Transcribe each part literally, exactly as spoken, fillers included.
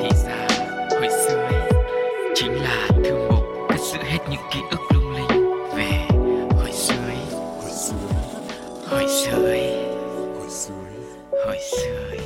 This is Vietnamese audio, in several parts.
Thì ra hồi xưa ấy chính là thư mục cất giữ hết những ký ức lung linh về hồi xưa ấy. Hồi xưa ấy, hồi xưa ấy.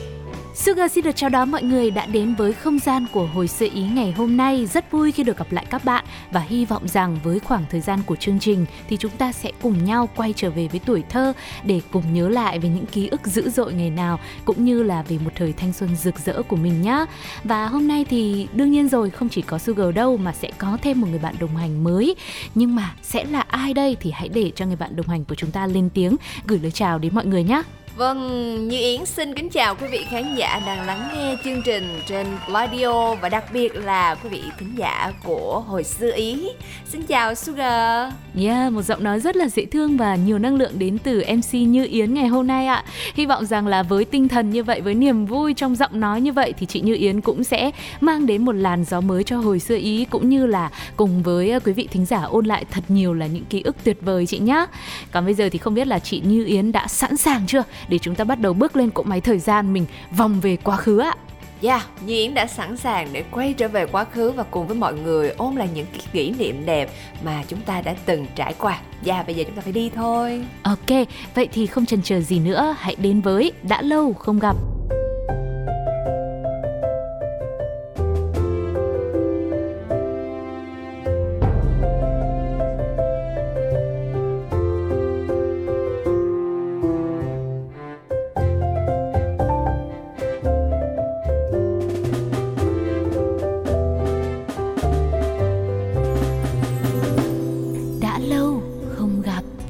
Suga xin được chào đón mọi người đã đến với không gian của Hồi Sự Ý ngày hôm nay. Rất vui khi được gặp lại các bạn và hy vọng rằng với khoảng thời gian của chương trình thì chúng ta sẽ cùng nhau quay trở về với tuổi thơ để cùng nhớ lại về những ký ức dữ dội ngày nào cũng như là về một thời thanh xuân rực rỡ của mình nhé. Và hôm nay thì đương nhiên rồi, không chỉ có Suga đâu mà sẽ có thêm một người bạn đồng hành mới. Nhưng mà sẽ là ai đây thì hãy để cho người bạn đồng hành của chúng ta lên tiếng gửi lời chào đến mọi người nhé. Vâng, Như Yến xin kính chào quý vị khán giả đang lắng nghe chương trình trên Plaudio và đặc biệt là quý vị khán giả của Hồi Xưa Ý. Xin chào Suga. Yeah, một giọng nói rất là dễ thương và nhiều năng lượng đến từ em xê Như Yến ngày hôm nay ạ. Hy vọng rằng là với tinh thần như vậy, với niềm vui trong giọng nói như vậy thì chị Như Yến cũng sẽ mang đến một làn gió mới cho Hồi Xưa Ý cũng như là cùng với quý vị thính giả ôn lại thật nhiều là những ký ức tuyệt vời chị nhá. Còn bây giờ thì không biết là chị Như Yến đã sẵn sàng chưa để chúng ta bắt đầu bước lên cỗ máy thời gian mình vòng về quá khứ ạ. Dạ, yeah, Như Yến đã sẵn sàng để quay trở về quá khứ và cùng với mọi người ôn lại những cái kỷ niệm đẹp mà chúng ta đã từng trải qua. Dạ, yeah, bây giờ chúng ta phải đi thôi. Ok, vậy thì không chần chờ gì nữa, hãy đến với Đã Lâu Không Gặp.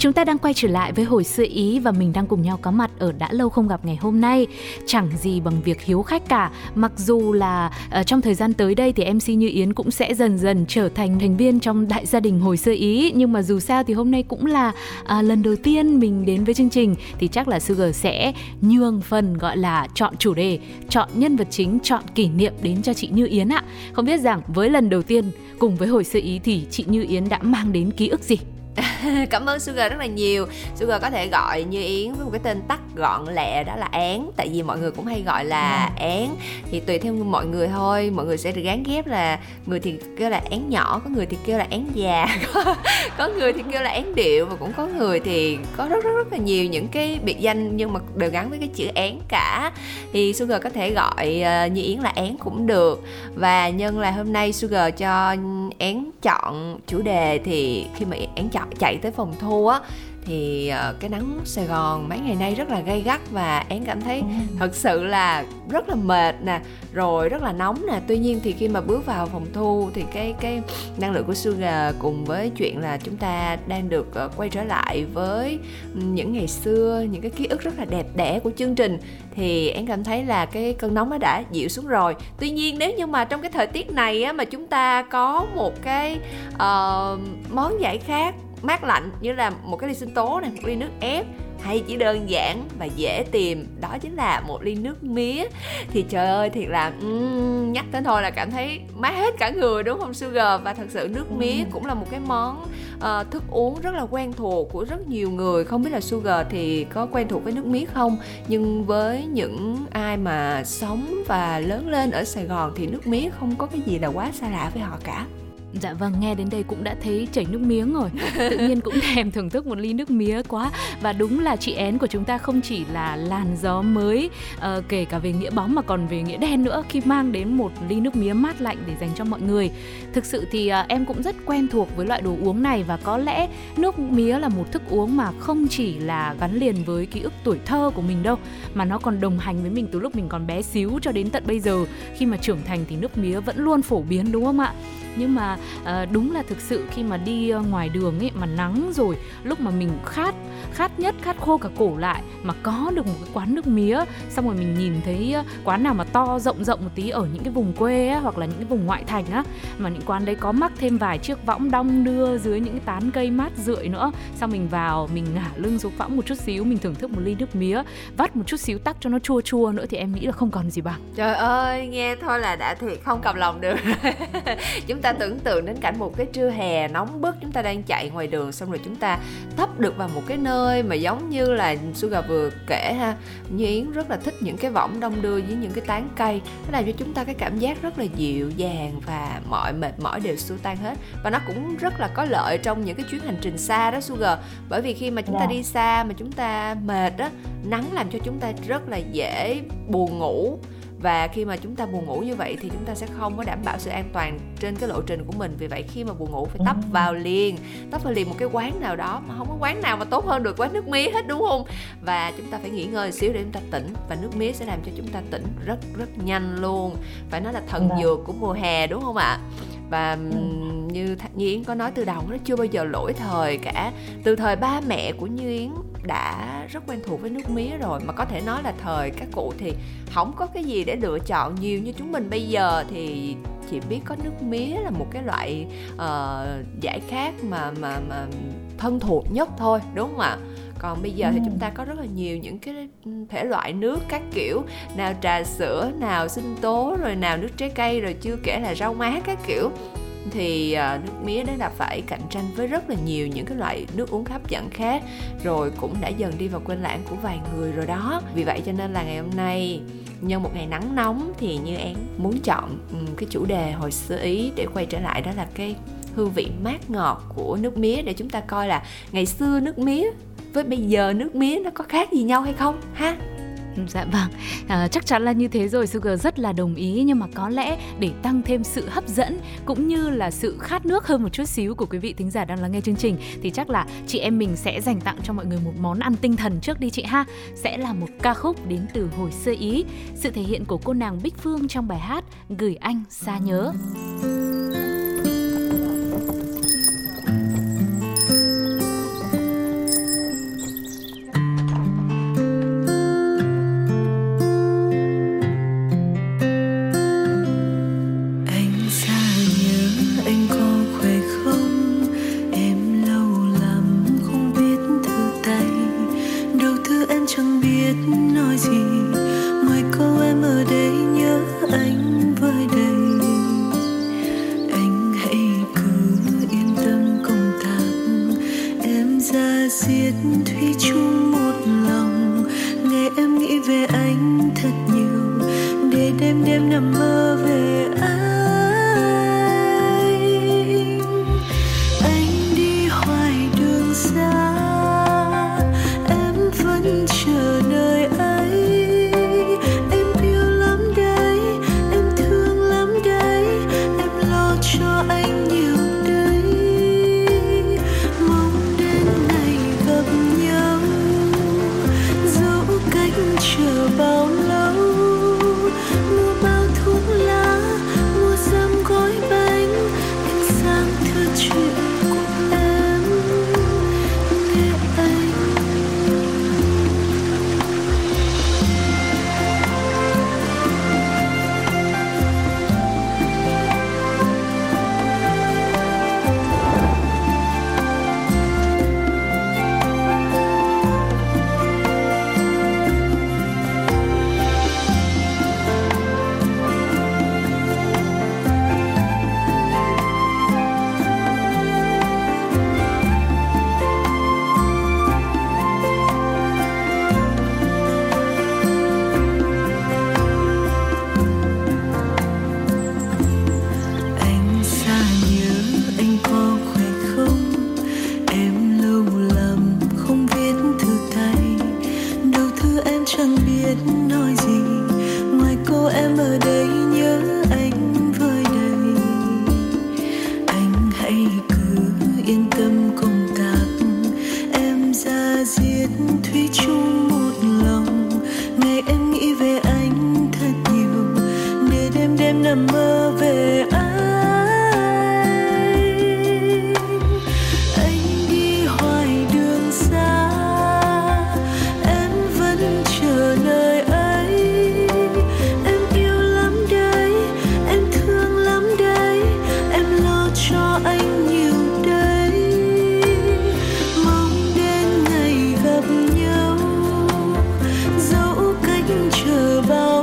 Chúng ta đang quay trở lại với Hồi Xưa Ý và mình đang cùng nhau có mặt ở Đã Lâu Không Gặp ngày hôm nay. Chẳng gì bằng việc hiếu khách cả. Mặc dù là uh, trong thời gian tới đây thì em xê Như Yến cũng sẽ dần dần trở thành thành viên trong đại gia đình Hồi Xưa Ý. Nhưng mà dù sao thì hôm nay cũng là uh, lần đầu tiên mình đến với chương trình thì chắc là Sugar sẽ nhường phần gọi là chọn chủ đề, chọn nhân vật chính, chọn kỷ niệm đến cho chị Như Yến ạ. Không biết rằng với lần đầu tiên cùng với Hồi Xưa Ý thì chị Như Yến đã mang đến ký ức gì? Cảm ơn Suga rất là nhiều. Suga có thể gọi Như Yến với một cái tên tắt gọn lẹ đó là Én. Tại vì mọi người cũng hay gọi là Én. Thì tùy theo mọi người thôi. Mọi người sẽ gán ghép là người thì kêu là Én nhỏ, có người thì kêu là Én già, Có, có người thì kêu là Én điệu. Và cũng có người thì có rất rất rất là nhiều những cái biệt danh nhưng mà đều gắn với cái chữ Én cả. Thì Suga có thể gọi Như Yến là Én cũng được. Và nhân là hôm nay Suga cho Én chọn chủ đề thì khi mà Én chọn chạy tới phòng thu á thì cái nắng Sài Gòn mấy ngày nay rất là gay gắt và Én cảm thấy thật sự là rất là mệt nè, rồi rất là nóng nè. Tuy nhiên thì khi mà bước vào phòng thu thì cái cái năng lượng của Suga cùng với chuyện là chúng ta đang được quay trở lại với những ngày xưa, những cái ký ức rất là đẹp đẽ của chương trình thì Én cảm thấy là cái cơn nóng nó đã dịu xuống rồi. Tuy nhiên nếu như mà trong cái thời tiết này á, mà chúng ta có một cái uh, món giải khát mát lạnh như là một cái ly sinh tố này, một ly nước ép hay chỉ đơn giản và dễ tìm đó chính là một ly nước mía thì trời ơi thiệt là um, nhắc tới thôi là cảm thấy mát hết cả người, đúng không Suga? Và thật sự nước mía cũng là một cái món uh, thức uống rất là quen thuộc của rất nhiều người. Không biết là Suga thì có quen thuộc với nước mía không, nhưng với những ai mà sống và lớn lên ở Sài Gòn thì nước mía không có cái gì là quá xa lạ với họ cả. Dạ vâng, nghe đến đây cũng đã thấy chảy nước miếng rồi. Tự nhiên cũng thèm thưởng thức một ly nước mía quá. Và đúng là chị Én của chúng ta không chỉ là làn gió mới uh, kể cả về nghĩa bóng mà còn về nghĩa đen nữa khi mang đến một ly nước mía mát lạnh để dành cho mọi người. Thực sự thì uh, em cũng rất quen thuộc với loại đồ uống này. Và có lẽ nước mía là một thức uống mà không chỉ là gắn liền với ký ức tuổi thơ của mình đâu, mà nó còn đồng hành với mình từ lúc mình còn bé xíu cho đến tận bây giờ. Khi mà trưởng thành thì nước mía vẫn luôn phổ biến, đúng không ạ? Nhưng mà à, đúng là thực sự khi mà đi ngoài đường ấy mà nắng rồi, lúc mà mình khát, khát nhất, khát khô cả cổ lại mà có được một cái quán nước mía, xong rồi mình nhìn thấy quán nào mà to rộng rộng một tí ở những cái vùng quê á, hoặc là những cái vùng ngoại thành á, mà những quán đấy có mắc thêm vài chiếc võng đong đưa dưới những cái tán cây mát rượi nữa, xong mình vào mình ngả lưng xuống võng một chút xíu, mình thưởng thức một ly nước mía, vắt một chút xíu tắc cho nó chua chua nữa thì em nghĩ là không còn gì bằng. Trời ơi, nghe thôi là đã thiệt không cầm lòng được. Chúng ta ta tưởng tượng đến cảnh một cái trưa hè nóng bức, chúng ta đang chạy ngoài đường xong rồi chúng ta thấp được vào một cái nơi mà giống như là Suga vừa kể ha, Như Yến rất là thích những cái võng đông đưa với những cái tán cây, nó làm cho chúng ta cái cảm giác rất là dịu dàng và mọi mệt mỏi đều xua tan hết. Và nó cũng rất là có lợi trong những cái chuyến hành trình xa đó Suga, bởi vì khi mà chúng ta đi xa mà chúng ta mệt đó, nắng làm cho chúng ta rất là dễ buồn ngủ. Và khi mà chúng ta buồn ngủ như vậy thì chúng ta sẽ không có đảm bảo sự an toàn trên cái lộ trình của mình. Vì vậy khi mà buồn ngủ phải tấp vào liền, tấp vào liền một cái quán nào đó, mà không có quán nào mà tốt hơn được quán nước mía hết, đúng không? Và chúng ta phải nghỉ ngơi xíu để chúng ta tỉnh, và nước mía sẽ làm cho chúng ta tỉnh rất rất nhanh luôn. Phải nói là thần dược của mùa hè, đúng không ạ? Và như Như Yến có nói từ đầu, nó chưa bao giờ lỗi thời cả. Từ thời ba mẹ của Như Yến đã rất quen thuộc với nước mía rồi, mà có thể nói là thời các cụ thì không có cái gì để lựa chọn nhiều như chúng mình bây giờ, thì chỉ biết có nước mía là một cái loại uh, giải khát mà, mà, mà thân thuộc nhất thôi, đúng không ạ? Còn bây giờ thì chúng ta có rất là nhiều những cái thể loại nước các kiểu, nào trà sữa, nào sinh tố, rồi nào nước trái cây, rồi chưa kể là rau má các kiểu. Thì uh, nước mía đó là phải cạnh tranh với rất là nhiều những cái loại nước uống hấp dẫn khác, rồi cũng đã dần đi vào quên lãng của vài người rồi đó. Vì vậy cho nên là ngày hôm nay, nhân một ngày nắng nóng, thì Như Yến muốn chọn um, cái chủ đề hồi xưa Ý để quay trở lại, đó là cái hương vị mát ngọt của nước mía, để chúng ta coi là ngày xưa nước mía với bây giờ nước mía nó có khác gì nhau hay không ha. Dạ vâng, à, chắc chắn là như thế rồi, Suga rất là đồng ý. Nhưng mà có lẽ để tăng thêm sự hấp dẫn cũng như là sự khát nước hơn một chút xíu của quý vị thính giả đang lắng nghe chương trình, thì chắc là chị em mình sẽ dành tặng cho mọi người một món ăn tinh thần trước đi chị ha. Sẽ là một ca khúc đến từ hồi xưa Ý, sự thể hiện của cô nàng Bích Phương trong bài hát Gửi Anh Xa Nhớ. Chờ bao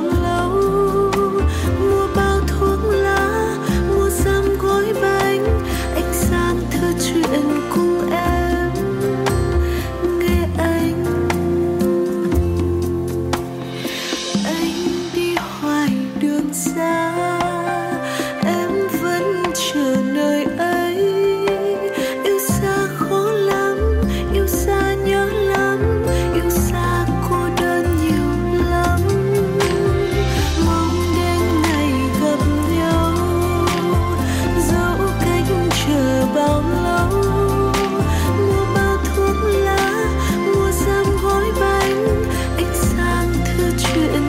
lâu, mua bao thuốc còn xa, em vẫn chờ nơi ấy. Yêu xa khó lắm, yêu xa nhớ lắm, yêu xa cô đơn nhiều lắm. Mong đến ngày gặp nhau, dẫu cách chờ bao lâu. Mua bao thuốc lá, mua giam gói bánh, anh sang thư chuyện.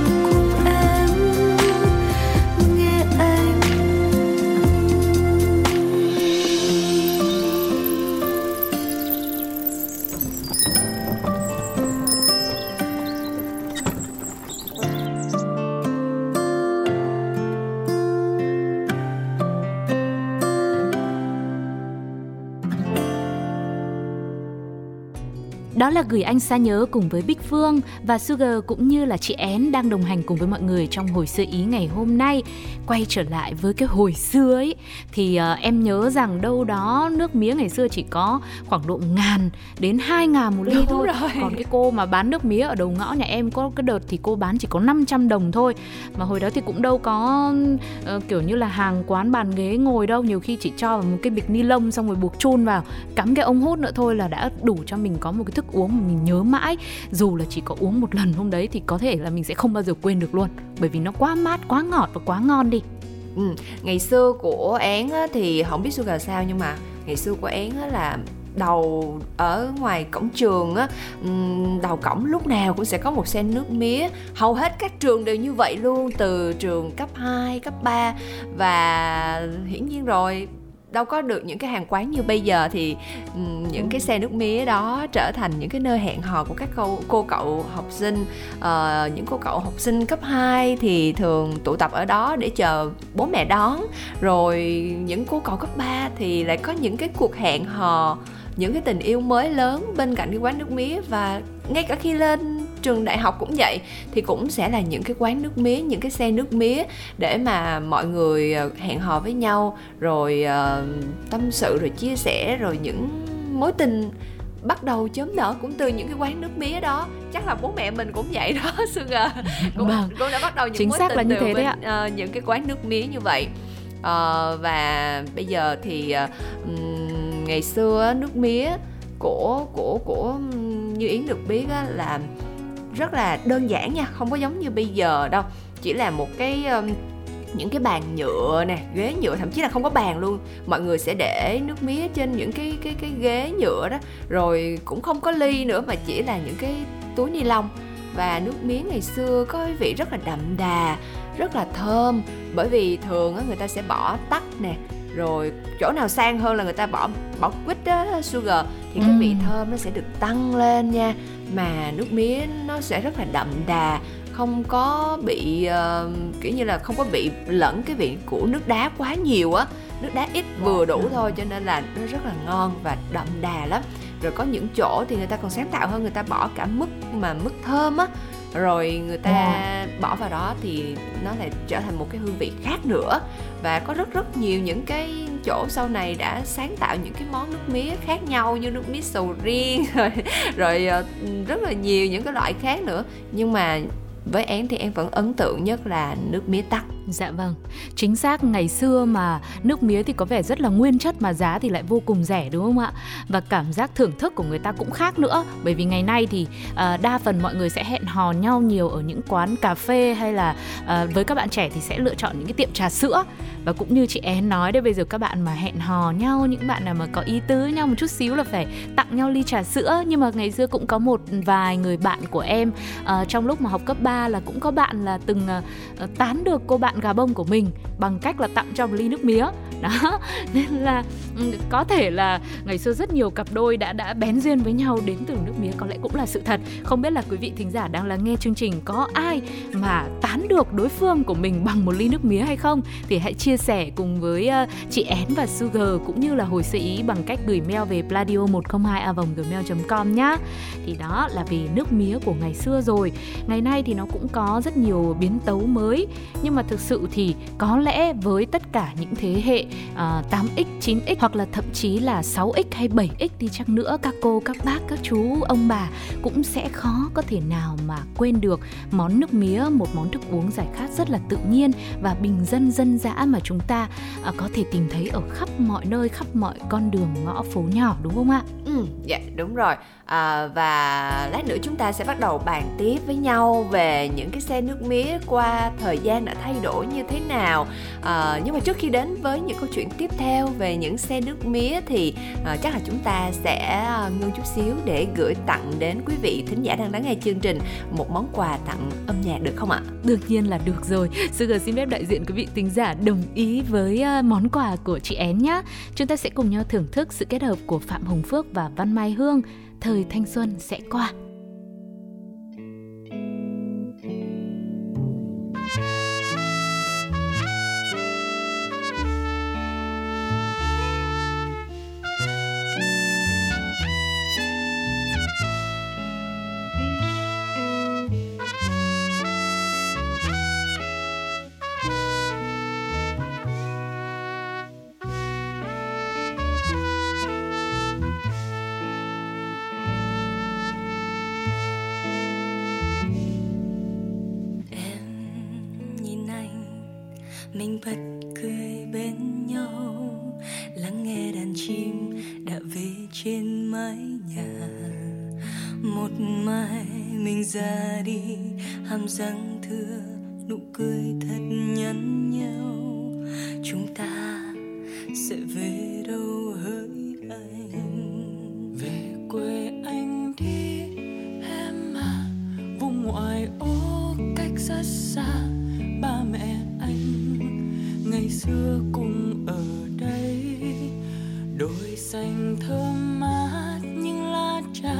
Đó là Gửi Anh Xa Nhớ cùng với Bích Phương và Suga cũng như là chị Én đang đồng hành cùng với mọi người trong Hồi Sự Ý ngày hôm nay. Quay trở lại với cái hồi xưa ấy thì uh, em nhớ rằng đâu đó nước mía ngày xưa chỉ có khoảng độ ngàn đến hai ngàn một ly. Đúng thôi rồi. Còn cái cô mà bán nước mía ở đầu ngõ nhà em có cái đợt thì cô bán chỉ có năm trăm đồng thôi. Mà hồi đó thì cũng đâu có uh, kiểu như là hàng quán bàn ghế ngồi đâu. Nhiều khi chỉ cho vào một cái bịch ni lông xong rồi buộc chun vào, cắm cái ống hút nữa thôi là đã đủ cho mình có một cái thức uống mà mình nhớ mãi. Dù là chỉ có uống một lần hôm đấy thì có thể là mình sẽ không bao giờ quên được luôn, bởi vì nó quá mát, quá ngọt và quá ngon đi. Ừ, ngày xưa của Én á, thì không biết Sugar sao nhưng mà ngày xưa của Én á là đầu ở ngoài cổng trường á, đầu cổng lúc nào cũng sẽ có một xe nước mía. Hầu hết các trường đều như vậy luôn, từ trường cấp hai, cấp ba. Và hiển nhiên rồi, đâu có được những cái hàng quán như bây giờ thì những cái xe nước mía đó trở thành những cái nơi hẹn hò của các cô, cô cậu học sinh. Ờ, những cô cậu học sinh cấp hai thì thường tụ tập ở đó để chờ bố mẹ đón. Rồi những cô cậu cấp ba thì lại có những cái cuộc hẹn hò, những cái tình yêu mới lớn bên cạnh cái quán nước mía. Và ngay cả khi lên trường đại học cũng vậy, thì cũng sẽ là những cái quán nước mía, những cái xe nước mía để mà mọi người hẹn hò với nhau, rồi uh, tâm sự, rồi chia sẻ, rồi những mối tình bắt đầu chớm nở cũng từ những cái quán nước mía đó. Chắc là bố mẹ mình cũng vậy đó, Suga cũng, vâng. cũng đã bắt đầu những Chính mối xác tình là như từ thế bên, đấy uh, những cái quán nước mía như vậy. Uh, và bây giờ thì uh, ngày xưa nước mía của của của Như Yến được biết là rất là đơn giản nha, không có giống như bây giờ đâu. Chỉ là một cái những cái bàn nhựa nè, ghế nhựa, thậm chí là không có bàn luôn. Mọi người sẽ để nước mía trên những cái cái cái ghế nhựa đó, rồi cũng không có ly nữa mà chỉ là những cái túi ni lông. Và nước mía ngày xưa có cái vị rất là đậm đà, rất là thơm, bởi vì thường người ta sẽ bỏ tắc nè. Rồi chỗ nào sang hơn là người ta bỏ bỏ quýt đó, Sugar, thì cái vị thơm nó sẽ được tăng lên nha. Mà nước mía nó sẽ rất là đậm đà, không có bị uh, kiểu như là không có bị lẫn cái vị của nước đá quá nhiều á. Nước đá ít vừa đủ thôi, cho nên là nó rất là ngon và đậm đà lắm. Rồi có những chỗ thì người ta còn sáng tạo hơn, người ta bỏ cả mứt mà mứt thơm á, rồi người ta bỏ vào đó thì nó lại trở thành một cái hương vị khác nữa. Và có rất rất nhiều những cái chỗ sau này đã sáng tạo những cái món nước mía khác nhau, như nước mía sầu riêng rồi, rồi rất là nhiều những cái loại khác nữa. Nhưng mà với em thì em vẫn ấn tượng nhất là nước mía tắc. Dạ vâng, chính xác. Ngày xưa mà nước mía thì có vẻ rất là nguyên chất mà giá thì lại vô cùng rẻ, đúng không ạ? Và cảm giác thưởng thức của người ta cũng khác nữa. Bởi vì ngày nay thì uh, đa phần mọi người sẽ hẹn hò nhau nhiều ở những quán cà phê, hay là uh, với các bạn trẻ thì sẽ lựa chọn những cái tiệm trà sữa. Và cũng như chị Én nói đấy, bây giờ các bạn mà hẹn hò nhau, những bạn nào mà có ý tứ với nhau một chút xíu là phải tặng nhau ly trà sữa. Nhưng mà ngày xưa cũng có một vài người bạn của em uh, trong lúc mà học cấp ba là cũng có bạn là từng uh, tán được cô bạn gà bông của mình bằng cách là tặng cho một ly nước mía đó. Nên là có thể là ngày xưa rất nhiều cặp đôi đã đã bén duyên với nhau đến từ nước mía, có lẽ cũng là sự thật. Không biết là quý vị thính giả đang lắng nghe chương trình có ai mà tán được đối phương của mình bằng một ly nước mía hay không, thì hãy chia sẻ cùng với chị Én và Sugar cũng như là Hồi Sự Ý bằng cách gửi mail về plaudio một không hai a vòng gmail chấm com nhá. Thì đó là về nước mía của ngày xưa rồi. Ngày nay thì nó cũng có rất nhiều biến tấu mới, nhưng mà thực sự thì có lẽ với tất cả những thế hệ uh, tám x, chín x hoặc là thậm chí là sáu x hay bảy x đi chăng nữa, các cô, các bác, các chú, ông bà cũng sẽ khó có thể nào mà quên được món nước mía, một món thức uống giải khát rất là tự nhiên và bình dân dân dã mà chúng ta uh, có thể tìm thấy ở khắp mọi nơi, khắp mọi con đường ngõ phố nhỏ, đúng không ạ? Ừ, dạ đúng rồi. À, và lát nữa chúng ta sẽ bắt đầu bàn tiếp với nhau về những cái xe nước mía qua thời gian đã thay đổi như thế nào. À, nhưng mà trước khi đến với những câu chuyện tiếp theo về những xe nước mía thì à, chắc là chúng ta sẽ ngưng chút xíu để gửi tặng đến quý vị thính giả đang lắng nghe chương trình một món quà tặng âm nhạc, được không ạ? Đương nhiên là được rồi. Suga xin phép đại diện quý vị thính giả đồng ý với món quà của chị Én nhé. Chúng ta sẽ cùng nhau thưởng thức sự kết hợp của Phạm Hồng Phước và Văn Mai Hương, Thời thanh xuân sẽ qua. Mình bật cười bên nhau, lắng nghe đàn chim đã về trên mái nhà. Một mai mình ra đi, hàm răng thưa, nụ cười thật nhắn nhau. Chúng ta sẽ về đâu hỡi anh? Về quê anh đi em à, vùng ngoại ô cách rất xa. Ba mẹ anh ngày xưa cùng ở đây, đồi xanh thơm mát những lá trà,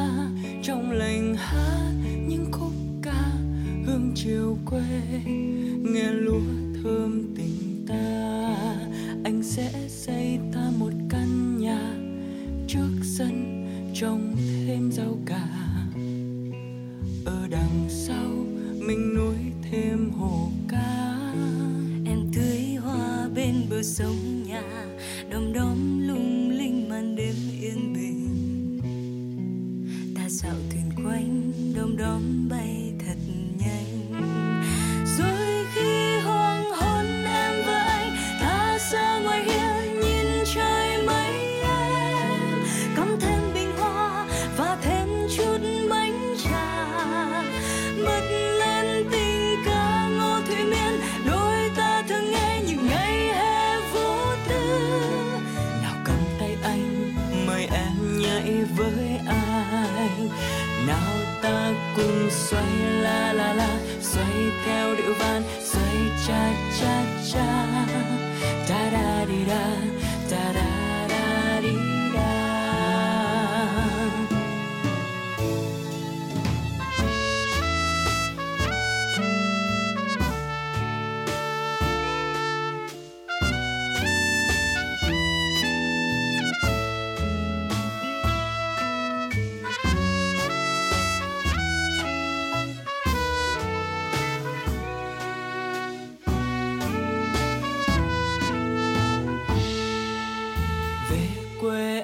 trong lành hát những khúc ca hương chiều quê, nghe lúa thơm tình ta. Anh sẽ xây ta một căn nhà trước sân, trồng thêm rau cà, ở đằng sau mình nuôi thêm hồ cá. Em tưới hoa bên bờ sông nhà, đom đóm lung linh màn đêm yên bình. Ta dạo thuyền quanh, đom đóm bay thật nhanh. Rồi khi hoàng hôn em và anh ta ra ngoài hiên nhìn trời mấy em, cắm thêm bình hoa và thêm chút bánh trà, mất lên tình ca ngô thủy miên. Đôi ta thường nghe những ngày hè vô tư, nào cầm tay anh mời em nhảy với anh, nào ta cùng xoay la la la, xoay theo điệu van, xoay cha cha cha, da da di da, da da da di da.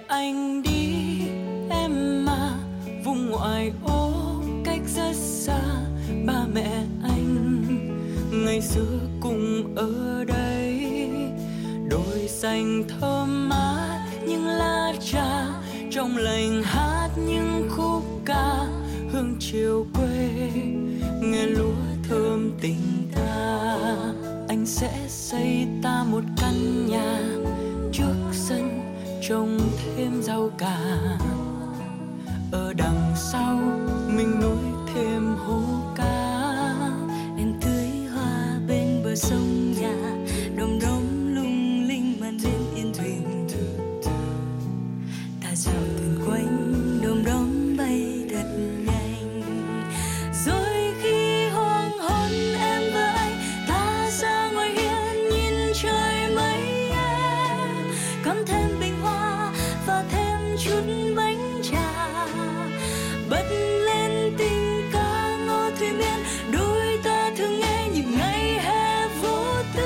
Anh đi em mà, vùng ngoại ô cách rất xa. Ba mẹ anh ngày xưa cùng ở đây, đồi xanh thơm mát những lá trà, trong lành hát những khúc ca hương chiều quê, nghe lúa thơm tình ta. Anh sẽ xây ta một căn nhà trước sân, trồng thêm rau cà, ở đằng sau mình nuôi thêm hố cá. Em tưới hoa bên bờ sông nhà, đồng đống lung linh màn đêm yên bình. Ta dạo từng quanh, đồng đống bay thật nhanh. Rồi khi hoàng hôn em và anh ta ra ngoài hiên nhìn trời mấy em, cắm thêm và thêm chút bánh trà, bật lên tình ca ngô thủy miên. Đôi ta thường nghe những ngày hè vô tư,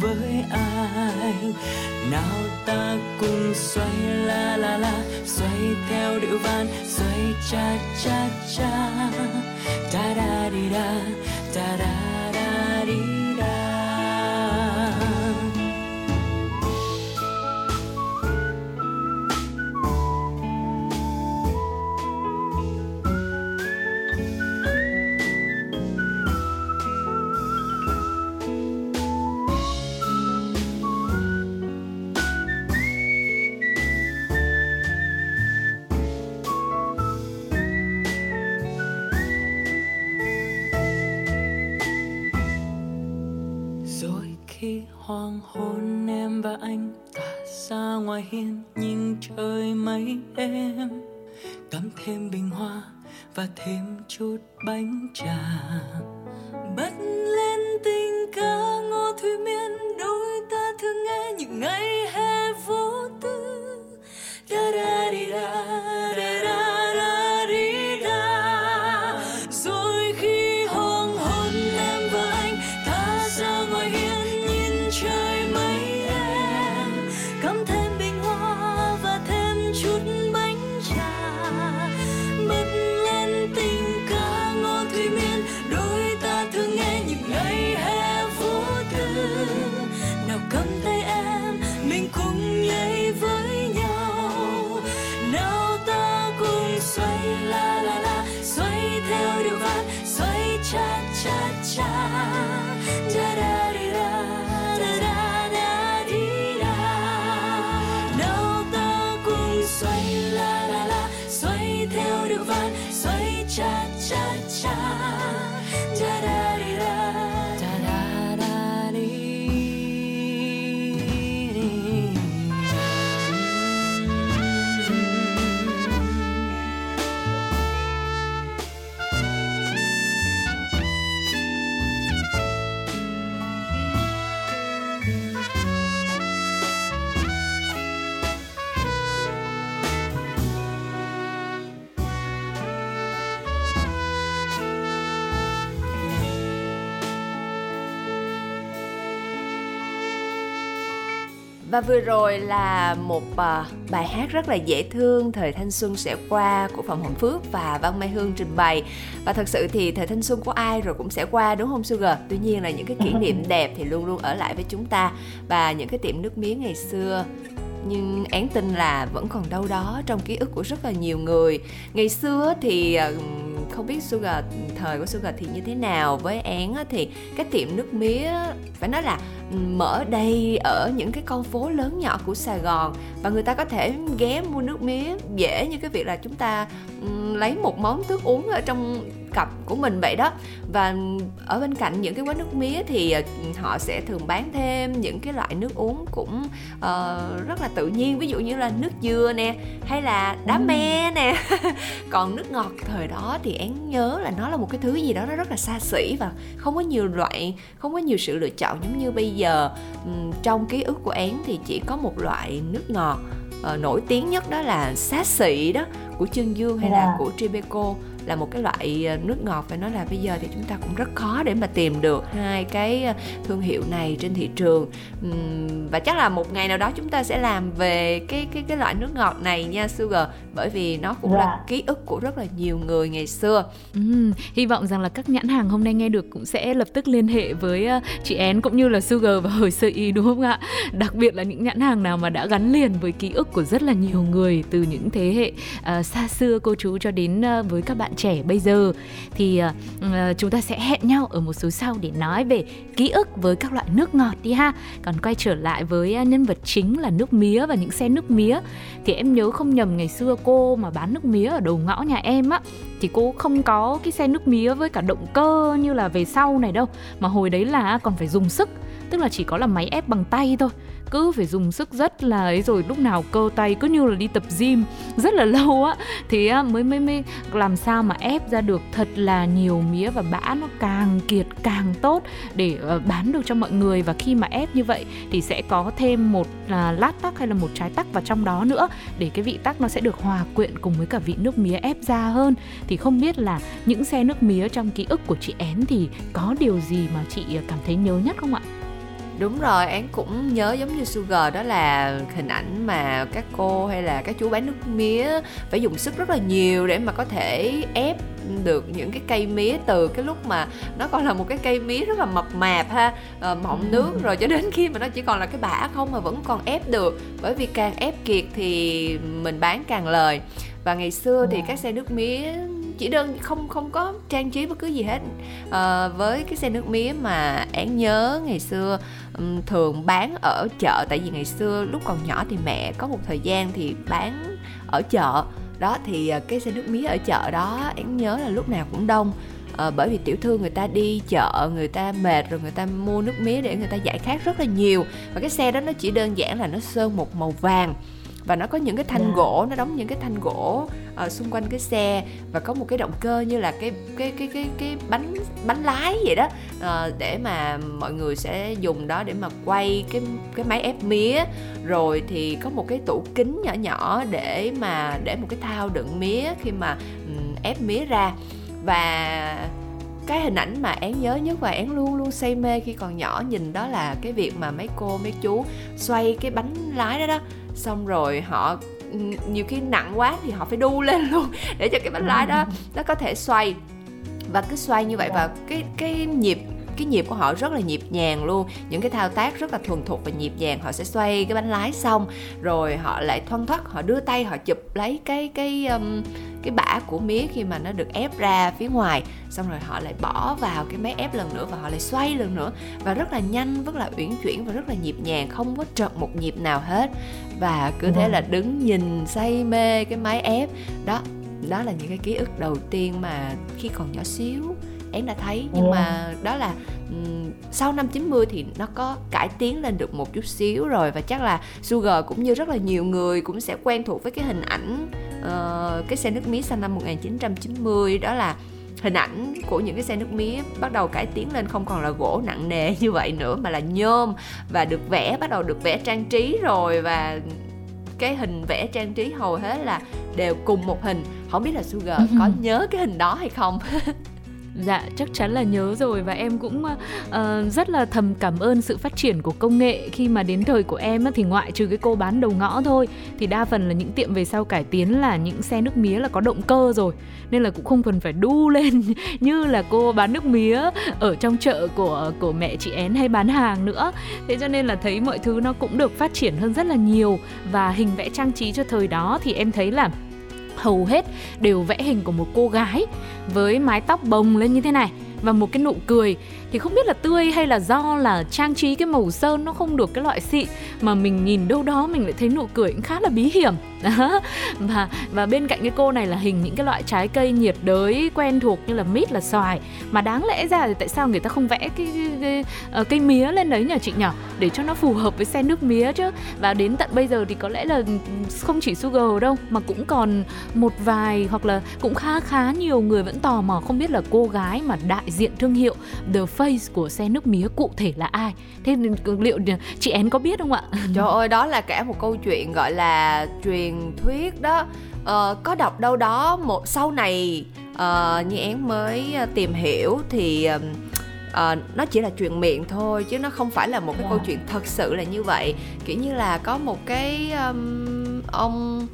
với ai. Nào ta cùng xoay la la la, xoay theo điệu van, xoay cha cha cha, ta da đi da, ta da da đi da. Hoàng hôn em và anh ta ra ngoài hiên, nhìn trời mấy em cắm thêm bình hoa và thêm chút bánh trà. Bắt lên tình ca Ngô Thủy Miên, đôi ta thường nghe những ngày hè vô tư. Da da đi da, da da da đi da. Rồi khi hoàng hôn em và anh ta ra ngoài hiên, trời mấy em cắm thêm bình hoa và thêm chút bánh trà. Bật lên tình ca Ngô Thủy Miên, đôi ta thường nghe những ngày hè vô tư. Nào cầm tay em, mình cùng nhảy với nhau. Nào ta cùng xoay la la la, xoay theo điệu van, xoay cha cha cha, da da đi da. Theo điệu van xoay cha cha cha, da da đi da, da da da đi. Và vừa rồi là một uh, bài hát rất là dễ thương, Thời Thanh Xuân Sẽ Qua của Phạm Hồng Phước và Văn Mai Hương trình bày. Và thật sự thì thời thanh xuân của ai rồi cũng sẽ qua, đúng không Sugar? Tuy nhiên là những cái kỷ niệm đẹp thì luôn luôn ở lại với chúng ta. Và những cái tiệm nước mía ngày xưa, nhưng én tin là vẫn còn đâu đó trong ký ức của rất là nhiều người. Ngày xưa thì... Uh, không biết Sugar, thời của Sugar thì như thế nào, với Én thì cái tiệm nước mía phải nói là mở đầy ở những cái con phố lớn nhỏ của Sài Gòn, và người ta có thể ghé mua nước mía dễ như cái việc là chúng ta lấy một món thức uống ở trong cặp của mình vậy đó. Và ở bên cạnh những cái quán nước mía thì họ sẽ thường bán thêm những cái loại nước uống cũng uh, rất là tự nhiên, ví dụ như là nước dừa nè, hay là đá me nè. Còn nước ngọt thời đó thì Én nhớ là nó là một cái thứ gì đó nó rất là xa xỉ, và không có nhiều loại, không có nhiều sự lựa chọn giống như bây giờ. Trong ký ức của Én thì chỉ có một loại nước ngọt uh, nổi tiếng nhất, đó là xá xị đó, của Chương Dương hay là của Tribeco, là một cái loại nước ngọt phải nói là bây giờ thì chúng ta cũng rất khó để mà tìm được hai cái thương hiệu này trên thị trường. Và chắc là một ngày nào đó chúng ta sẽ làm về cái cái cái loại nước ngọt này nha Sugar, bởi vì nó cũng yeah. là ký ức của rất là nhiều người ngày xưa. Ừ, hy vọng rằng là các nhãn hàng hôm nay nghe được cũng sẽ lập tức liên hệ với chị Én cũng như là Sugar và Hồi Sự Ý, đúng không ạ? Đặc biệt là những nhãn hàng nào mà đã gắn liền với ký ức của rất là nhiều người, từ những thế hệ uh, xa xưa cô chú cho đến uh, với các bạn trẻ bây giờ. Thì uh, chúng ta sẽ hẹn nhau ở một số sau để nói về ký ức với các loại nước ngọt đi ha. Còn quay trở lại với uh, nhân vật chính là nước mía và những xe nước mía. Thì em nhớ không nhầm ngày xưa cô mà bán nước mía ở đầu ngõ nhà em á, thì cô không có cái xe nước mía với cả động cơ như là về sau này đâu, mà hồi đấy là còn phải dùng sức. Tức là chỉ có là máy ép bằng tay thôi, cứ phải dùng sức rất là ấy, rồi lúc nào cơ tay cứ như là đi tập gym rất là lâu á, thì mới mới mới làm sao mà ép ra được thật là nhiều mía và bã nó càng kiệt càng tốt để bán được cho mọi người. Và khi mà ép như vậy thì sẽ có thêm một lát tắc hay là một trái tắc vào trong đó nữa, để cái vị tắc nó sẽ được hòa quyện cùng với cả vị nước mía ép ra hơn. Thì không biết là những xe nước mía trong ký ức của chị Én thì có điều gì mà chị cảm thấy nhớ nhất không ạ? Đúng rồi, Án cũng nhớ giống như Suga, đó là hình ảnh mà các cô hay là các chú bán nước mía phải dùng sức rất là nhiều để mà có thể ép được những cái cây mía từ cái lúc mà nó còn là một cái cây mía rất là mập mạp ha, à, mọng nước rồi cho đến khi mà nó chỉ còn là cái bã không mà vẫn còn ép được, bởi vì càng ép kiệt thì mình bán càng lời. Và ngày xưa thì các xe nước mía chỉ đơn không không có trang trí bất cứ gì hết. À, với cái xe nước mía mà Án nhớ ngày xưa thường bán ở chợ, tại vì ngày xưa lúc còn nhỏ thì mẹ có một thời gian thì bán ở chợ đó, thì cái xe nước mía ở chợ đó Án nhớ là lúc nào cũng đông. À, bởi vì tiểu thương người ta đi chợ, người ta mệt rồi người ta mua nước mía để người ta giải khát rất là nhiều. Và cái xe đó nó chỉ đơn giản là nó sơn một màu vàng và nó có những cái thanh gỗ, nó đóng những cái thanh gỗ à, xung quanh cái xe, và có một cái động cơ như là cái cái cái cái cái bánh bánh lái vậy đó, à, để mà mọi người sẽ dùng đó để mà quay cái cái máy ép mía. Rồi thì có một cái tủ kính nhỏ nhỏ để mà để một cái thao đựng mía khi mà um, ép mía ra. Và cái hình ảnh mà Án nhớ nhất và Án luôn luôn say mê khi còn nhỏ nhìn đó là cái việc mà mấy cô mấy chú xoay cái bánh lái đó đó, xong rồi họ nhiều khi nặng quá thì họ phải đu lên luôn để cho cái bánh lái đó nó có thể xoay, và cứ xoay như vậy. Và cái cái nhịp cái nhịp của họ rất là nhịp nhàng luôn, những cái thao tác rất là thuần thục và nhịp nhàng. Họ sẽ xoay cái bánh lái xong rồi họ lại thoăn thoắt họ đưa tay họ chụp lấy cái cái um, cái bã của mía khi mà nó được ép ra phía ngoài, xong rồi họ lại bỏ vào cái máy ép lần nữa và họ lại xoay lần nữa, và rất là nhanh, rất là uyển chuyển và rất là nhịp nhàng, không có trật một nhịp nào hết. Và cứ thế là đứng nhìn say mê cái máy ép đó. Đó là những cái ký ức đầu tiên mà khi còn nhỏ xíu Én đã thấy. Nhưng mà đó là um, sau năm chín mươi thì nó có cải tiến lên được một chút xíu rồi. Và chắc là Suga cũng như rất là nhiều người cũng sẽ quen thuộc với cái hình ảnh uh, cái xe nước mía sau năm một chín chín mươi. Đó là hình ảnh của những cái xe nước mía bắt đầu cải tiến lên, không còn là gỗ nặng nề như vậy nữa mà là nhôm, và được vẽ, bắt đầu được vẽ trang trí rồi. Và cái hình vẽ trang trí hầu hết là đều cùng một hình. Không biết là Suga có nhớ cái hình đó hay không? Dạ, chắc chắn là nhớ rồi. Và em cũng uh, rất là thầm cảm ơn sự phát triển của công nghệ. Khi mà đến thời của em á, thì ngoại trừ cái cô bán đầu ngõ thôi, thì đa phần là những tiệm về sau cải tiến là những xe nước mía là có động cơ rồi, nên là cũng không cần phải đu lên như là cô bán nước mía ở trong chợ của, của mẹ chị Én hay bán hàng nữa. Thế cho nên là thấy mọi thứ nó cũng được phát triển hơn rất là nhiều. Và hình vẽ trang trí cho thời đó thì em thấy là hầu hết đều vẽ hình của một cô gái với mái tóc bồng lên như thế này và một cái nụ cười. Thì không biết là tươi hay là do là trang trí cái màu sơn nó không được cái loại xịn, mà mình nhìn đâu đó mình lại thấy nụ cười cũng khá là bí hiểm. và, và bên cạnh cái cô này là hình những cái loại trái cây nhiệt đới quen thuộc như là mít, là xoài. Mà đáng lẽ ra thì tại sao người ta không vẽ cái, cái, cái, cái cây mía lên đấy nhỉ chị nhỉ? Để cho nó phù hợp với xe nước mía chứ. Và đến tận bây giờ thì có lẽ là không chỉ Sugar đâu, mà cũng còn một vài hoặc là cũng khá khá nhiều người vẫn tò mò không biết là cô gái mà đại diện thương hiệu The Face của xe nước mía cụ thể là ai. Thế liệu chị Én có biết không ạ? Trời ơi, đó là cả một câu chuyện gọi là truyền thuyết đó. Ờ, có đọc đâu đó một sau này uh, như Én mới tìm hiểu thì uh, Uh, nó chỉ là chuyện miệng thôi, chứ nó không phải là một cái yeah. câu chuyện thật sự là như vậy. Kiểu như là có một cái um, ông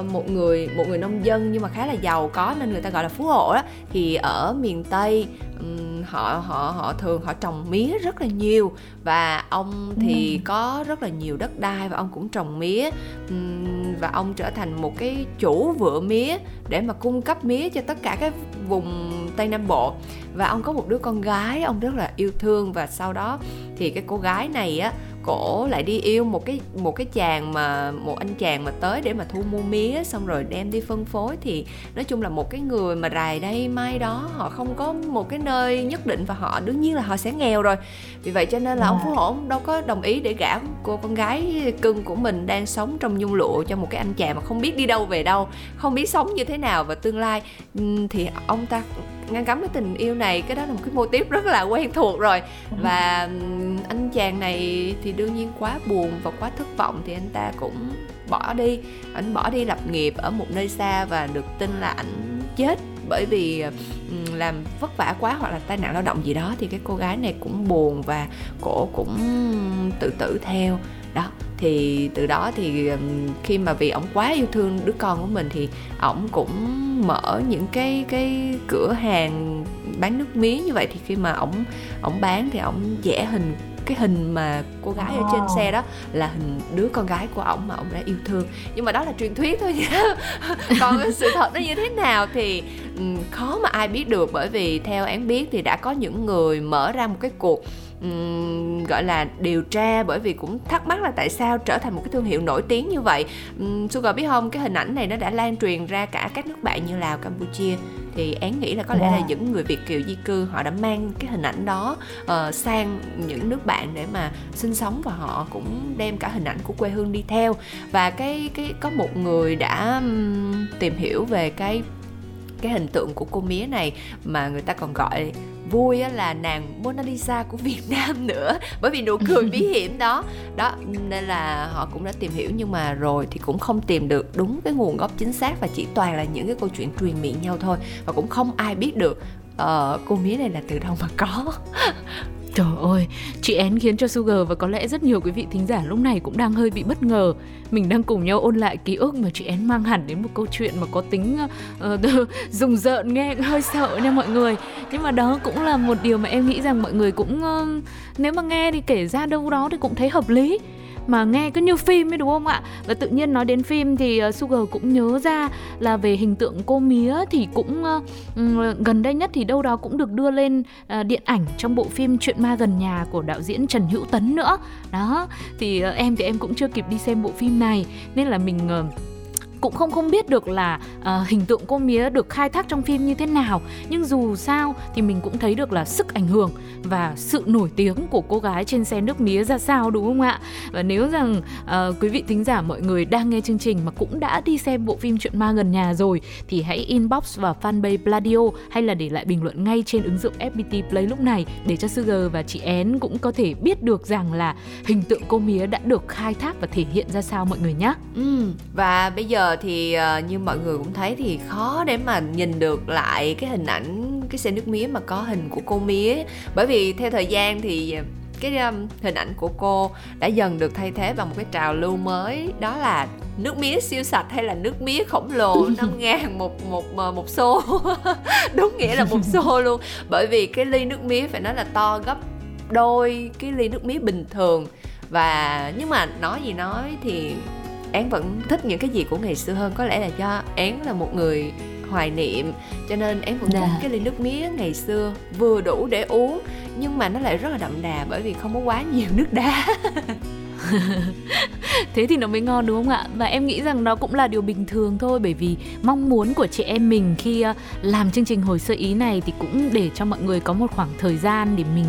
uh, một người một người nông dân nhưng mà khá là giàu có, nên người ta gọi là phú hộ đó. Thì ở miền Tây um, họ họ họ thường họ trồng mía rất là nhiều, và ông thì mm. có rất là nhiều đất đai và ông cũng trồng mía, um, và ông trở thành một cái chủ vựa mía để mà cung cấp mía cho tất cả các vùng Tây Nam Bộ. Và ông có một đứa con gái ông rất là yêu thương, và sau đó thì cái cô gái này á, cổ lại đi yêu một cái một cái chàng mà một anh chàng mà tới để mà thu mua mía xong rồi đem đi phân phối. Thì nói chung là một cái người mà rày đây mai đó, họ không có một cái nơi nhất định và họ đương nhiên là họ sẽ nghèo rồi. Vì vậy cho nên là ông phú hộ đâu có đồng ý để gả cô con gái cưng của mình đang sống trong nhung lụa cho một cái anh chàng mà không biết đi đâu về đâu, không biết sống như thế nào và tương lai. Thì ông ta ngăn cấm cái tình yêu này. Cái đó là một cái mô típ rất là quen thuộc rồi. Và anh chàng này thì đương nhiên quá buồn và quá thất vọng, thì anh ta cũng bỏ đi. Anh bỏ đi lập nghiệp ở một nơi xa và được tin là ảnh chết bởi vì làm vất vả quá hoặc là tai nạn lao động gì đó thì cái cô gái này cũng buồn và cổ cũng tự tử theo đó. Thì từ đó thì khi mà vì ổng quá yêu thương đứa con của mình thì ổng cũng mở những cái cái cửa hàng bán nước mía như vậy. Thì khi mà ổng ổng bán thì ổng vẽ hình, cái hình mà cô gái oh. ở trên xe đó là hình đứa con gái của ổng mà ổng đã yêu thương. Nhưng mà đó là truyền thuyết thôi nha. Còn sự thật nó như thế nào thì khó mà ai biết được, bởi vì theo án biết thì đã có những người mở ra một cái cuộc Um, gọi là điều tra, bởi vì cũng thắc mắc là tại sao trở thành một cái thương hiệu nổi tiếng như vậy. um, Suga biết không, cái hình ảnh này nó đã lan truyền ra cả các nước bạn như Lào, Campuchia. Thì án nghĩ là có lẽ yeah. là những người Việt kiều di cư họ đã mang cái hình ảnh đó uh, sang những nước bạn để mà sinh sống, và họ cũng đem cả hình ảnh của quê hương đi theo. Và cái, cái có một người đã um, tìm hiểu về cái cái hình tượng của cô mía này mà người ta còn gọi vui là nàng Mona Lisa của Việt Nam nữa, bởi vì nụ cười bí hiểm đó đó. Nên là họ cũng đã tìm hiểu, nhưng mà rồi thì cũng không tìm được đúng cái nguồn gốc chính xác, và chỉ toàn là những cái câu chuyện truyền miệng nhau thôi, và cũng không ai biết được uh, cô mía này là từ đâu mà có. Trời ơi, chị Én khiến cho Suga và có lẽ rất nhiều quý vị thính giả lúc này cũng đang hơi bị bất ngờ. Mình đang cùng nhau ôn lại ký ức mà chị Én mang hẳn đến một câu chuyện mà có tính uh, rùng rợn, nghe hơi sợ nha mọi người. Nhưng mà đó cũng là một điều mà em nghĩ rằng mọi người cũng uh, nếu mà nghe thì kể ra đâu đó thì cũng thấy hợp lý. Mà nghe cứ như phim ấy đúng không ạ? Và tự nhiên nói đến phim thì uh, Suga cũng nhớ ra là về hình tượng cô mía thì cũng uh, gần đây nhất thì đâu đó cũng được đưa lên uh, điện ảnh trong bộ phim Chuyện Ma Gần Nhà của đạo diễn Trần Hữu Tấn nữa. Đó, thì uh, em thì em cũng chưa kịp đi xem bộ phim này, nên là mình... Uh, cũng không không biết được là uh, hình tượng cô mía được khai thác trong phim như thế nào. Nhưng dù sao thì mình cũng thấy được là sức ảnh hưởng và sự nổi tiếng của cô gái trên xe nước mía ra sao, đúng không ạ? Và nếu rằng uh, quý vị thính giả mọi người đang nghe chương trình mà cũng đã đi xem bộ phim Chuyện Ma Gần Nhà rồi thì hãy inbox vào fanpage Plaudio hay là để lại bình luận ngay trên ứng dụng ép pê tê Play lúc này để cho Suga và chị Én cũng có thể biết được rằng là hình tượng cô mía đã được khai thác và thể hiện ra sao mọi người nhé. Ừ, và bây giờ thì uh, như mọi người cũng thấy thì khó để mà nhìn được lại cái hình ảnh cái xe nước mía mà có hình của cô mía, bởi vì theo thời gian thì cái um, hình ảnh của cô đã dần được thay thế bằng một cái trào lưu mới, đó là nước mía siêu sạch hay là nước mía khổng lồ năm ngàn một một một xô. Đúng nghĩa là một xô luôn, bởi vì cái ly nước mía phải nói là to gấp đôi cái ly nước mía bình thường. Và nhưng mà nói gì nói thì Én vẫn thích những cái gì của ngày xưa hơn, có lẽ là do Én là một người hoài niệm, cho nên Én vẫn thích cái ly nước mía ngày xưa vừa đủ để uống nhưng mà nó lại rất là đậm đà, bởi vì không có quá nhiều nước đá. Thế thì nó mới ngon đúng không ạ? Và em nghĩ rằng nó cũng là điều bình thường thôi, bởi vì mong muốn của chị em mình khi làm chương trình Hồi Sơ Ý này thì cũng để cho mọi người có một khoảng thời gian để mình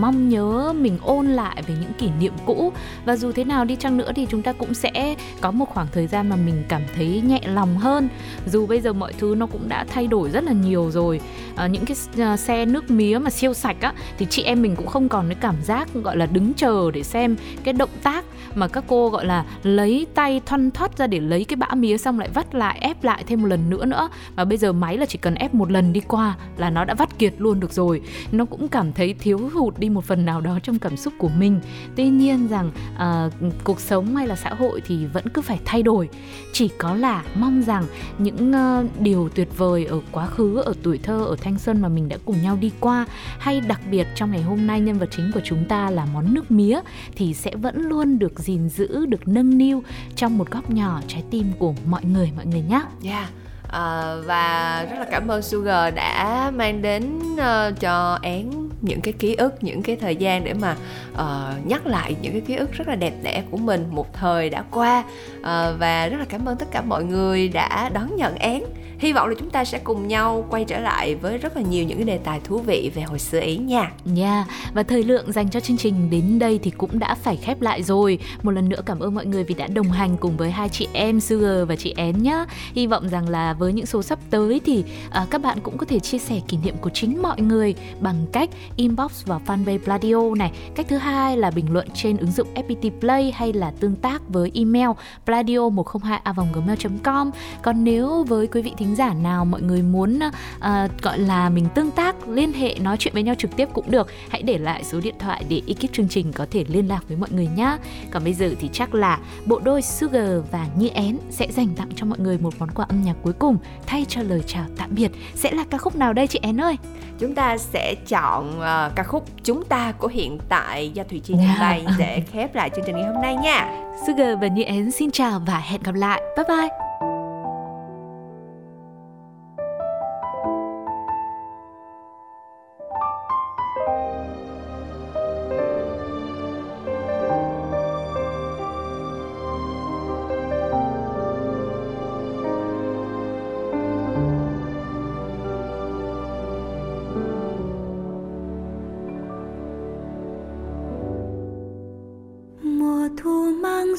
mong nhớ, mình ôn lại về những kỷ niệm cũ. Và dù thế nào đi chăng nữa thì chúng ta cũng sẽ có một khoảng thời gian mà mình cảm thấy nhẹ lòng hơn. Dù bây giờ mọi thứ nó cũng đã thay đổi rất là nhiều rồi, à, những cái xe nước mía mà siêu sạch á, thì chị em mình cũng không còn cái cảm giác gọi là đứng chờ để xem cái động tác mà các cô gọi là lấy tay thoăn thoắt ra để lấy cái bã mía xong lại vắt lại, ép lại thêm một lần nữa nữa. Mà bây giờ máy là chỉ cần ép một lần đi qua là nó đã vắt kiệt luôn được rồi. Nó cũng cảm thấy thiếu hụt đi một phần nào đó trong cảm xúc của mình. Tuy nhiên rằng à, cuộc sống hay là xã hội thì vẫn cứ phải thay đổi. Chỉ có là mong rằng những uh, điều tuyệt vời ở quá khứ, ở tuổi thơ, ở thanh xuân mà mình đã cùng nhau đi qua, hay đặc biệt trong ngày hôm nay nhân vật chính của chúng ta là món nước mía, thì sẽ vẫn luôn được gìn giữ, được nâng niu trong một góc nhỏ trái tim của mọi người mọi người nhé. Yeah. À, và rất là cảm ơn Suga đã mang đến uh, cho Én những cái ký ức, những cái thời gian để mà uh, nhắc lại những cái ký ức rất là đẹp đẽ của mình một thời đã qua. uh, Và rất là cảm ơn tất cả mọi người đã đón nhận Én. Hy vọng là chúng ta sẽ cùng nhau quay trở lại với rất là nhiều những cái đề tài thú vị về Hồi Xưa Ý nha. Nha, yeah. Và thời lượng dành cho chương trình đến đây thì cũng đã phải khép lại rồi. Một lần nữa cảm ơn mọi người vì đã đồng hành cùng với hai chị em Suga và chị Én nhé. Hy vọng rằng là với những số sắp tới thì à, các bạn cũng có thể chia sẻ kỷ niệm của chính mọi người bằng cách inbox vào fanpage Plaudio này. Cách thứ hai là bình luận trên ứng dụng ép pê tê Play hay là tương tác với email plaudio một không hai a vòng gmail chấm com. Còn nếu với quý vị thính thính giả nào mọi người muốn uh, gọi là mình tương tác, liên hệ, nói chuyện với nhau trực tiếp cũng được. Hãy để lại số điện thoại để ekip chương trình có thể liên lạc với mọi người nhé. Còn bây giờ thì chắc là bộ đôi Suga và Như Yến sẽ dành tặng cho mọi người một món quà âm nhạc cuối cùng thay cho lời chào tạm biệt. Sẽ là ca khúc nào đây chị Yến ơi? Chúng ta sẽ chọn uh, ca khúc Chúng Ta của Hiện Tại do Thủy Chi trình bày để khép lại chương trình ngày hôm nay nha. Suga và Như Yến xin chào và hẹn gặp lại. Bye bye.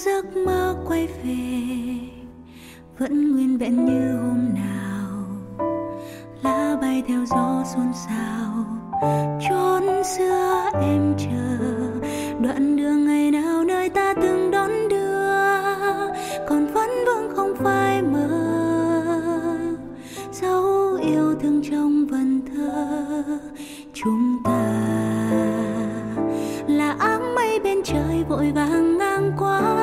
Giấc mơ quay về vẫn nguyên vẹn như hôm nào, lá bay theo gió xôn xao chốn xưa em chờ đoạn đường ngày nào nơi ta từng đón đưa còn vẫn vương không phai mờ dấu yêu thương trong vần thơ chúng ta là áng mây bên trời vội vàng ngang qua.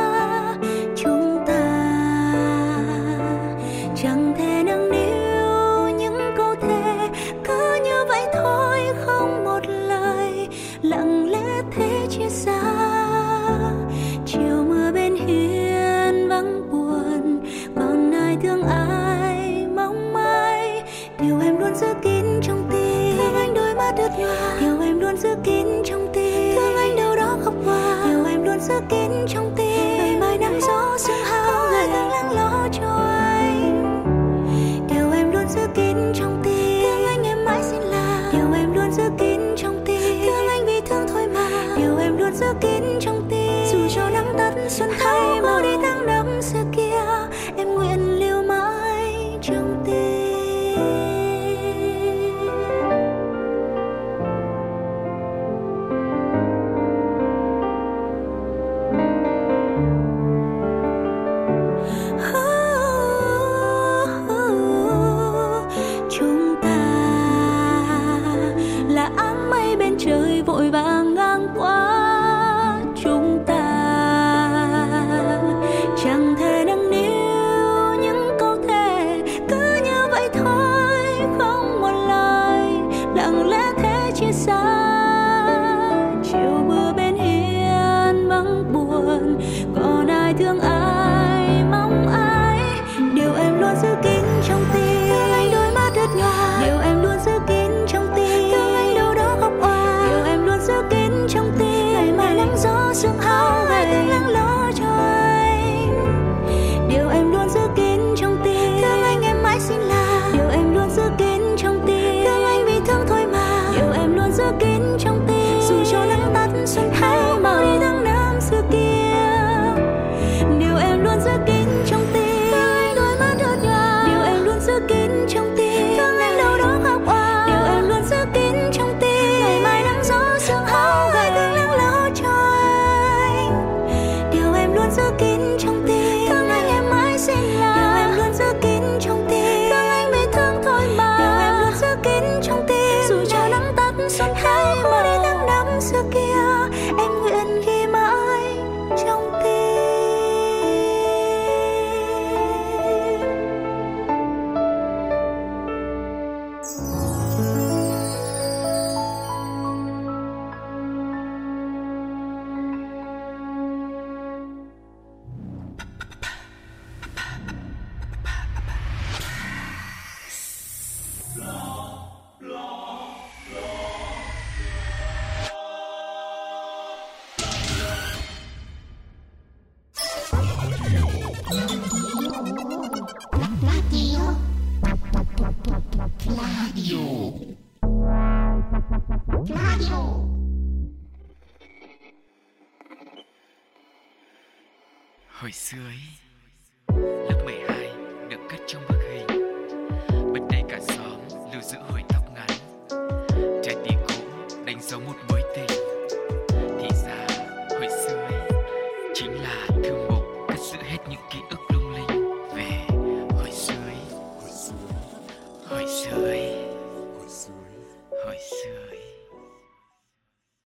Giữ kín trong tim ngày mai nắng gió sương hao không ai từng lắng lo cho anh điều em luôn giữ kín trong tim thương anh em mãi xin là điều em luôn giữ kín trong tim thương anh vì thương thôi mà điều em luôn giữ kín trong tim dù cho nắng tắt xuân thay mau đi tháng năm xưa kia em nguyện lưu mãi trong tim. Hồi xưa ấy, lớp mười hai được cất trong bức hình, bật đầy cả xóm lưu giữ hồi tóc ngắn, trái tim cũ đánh dấu một mối tình.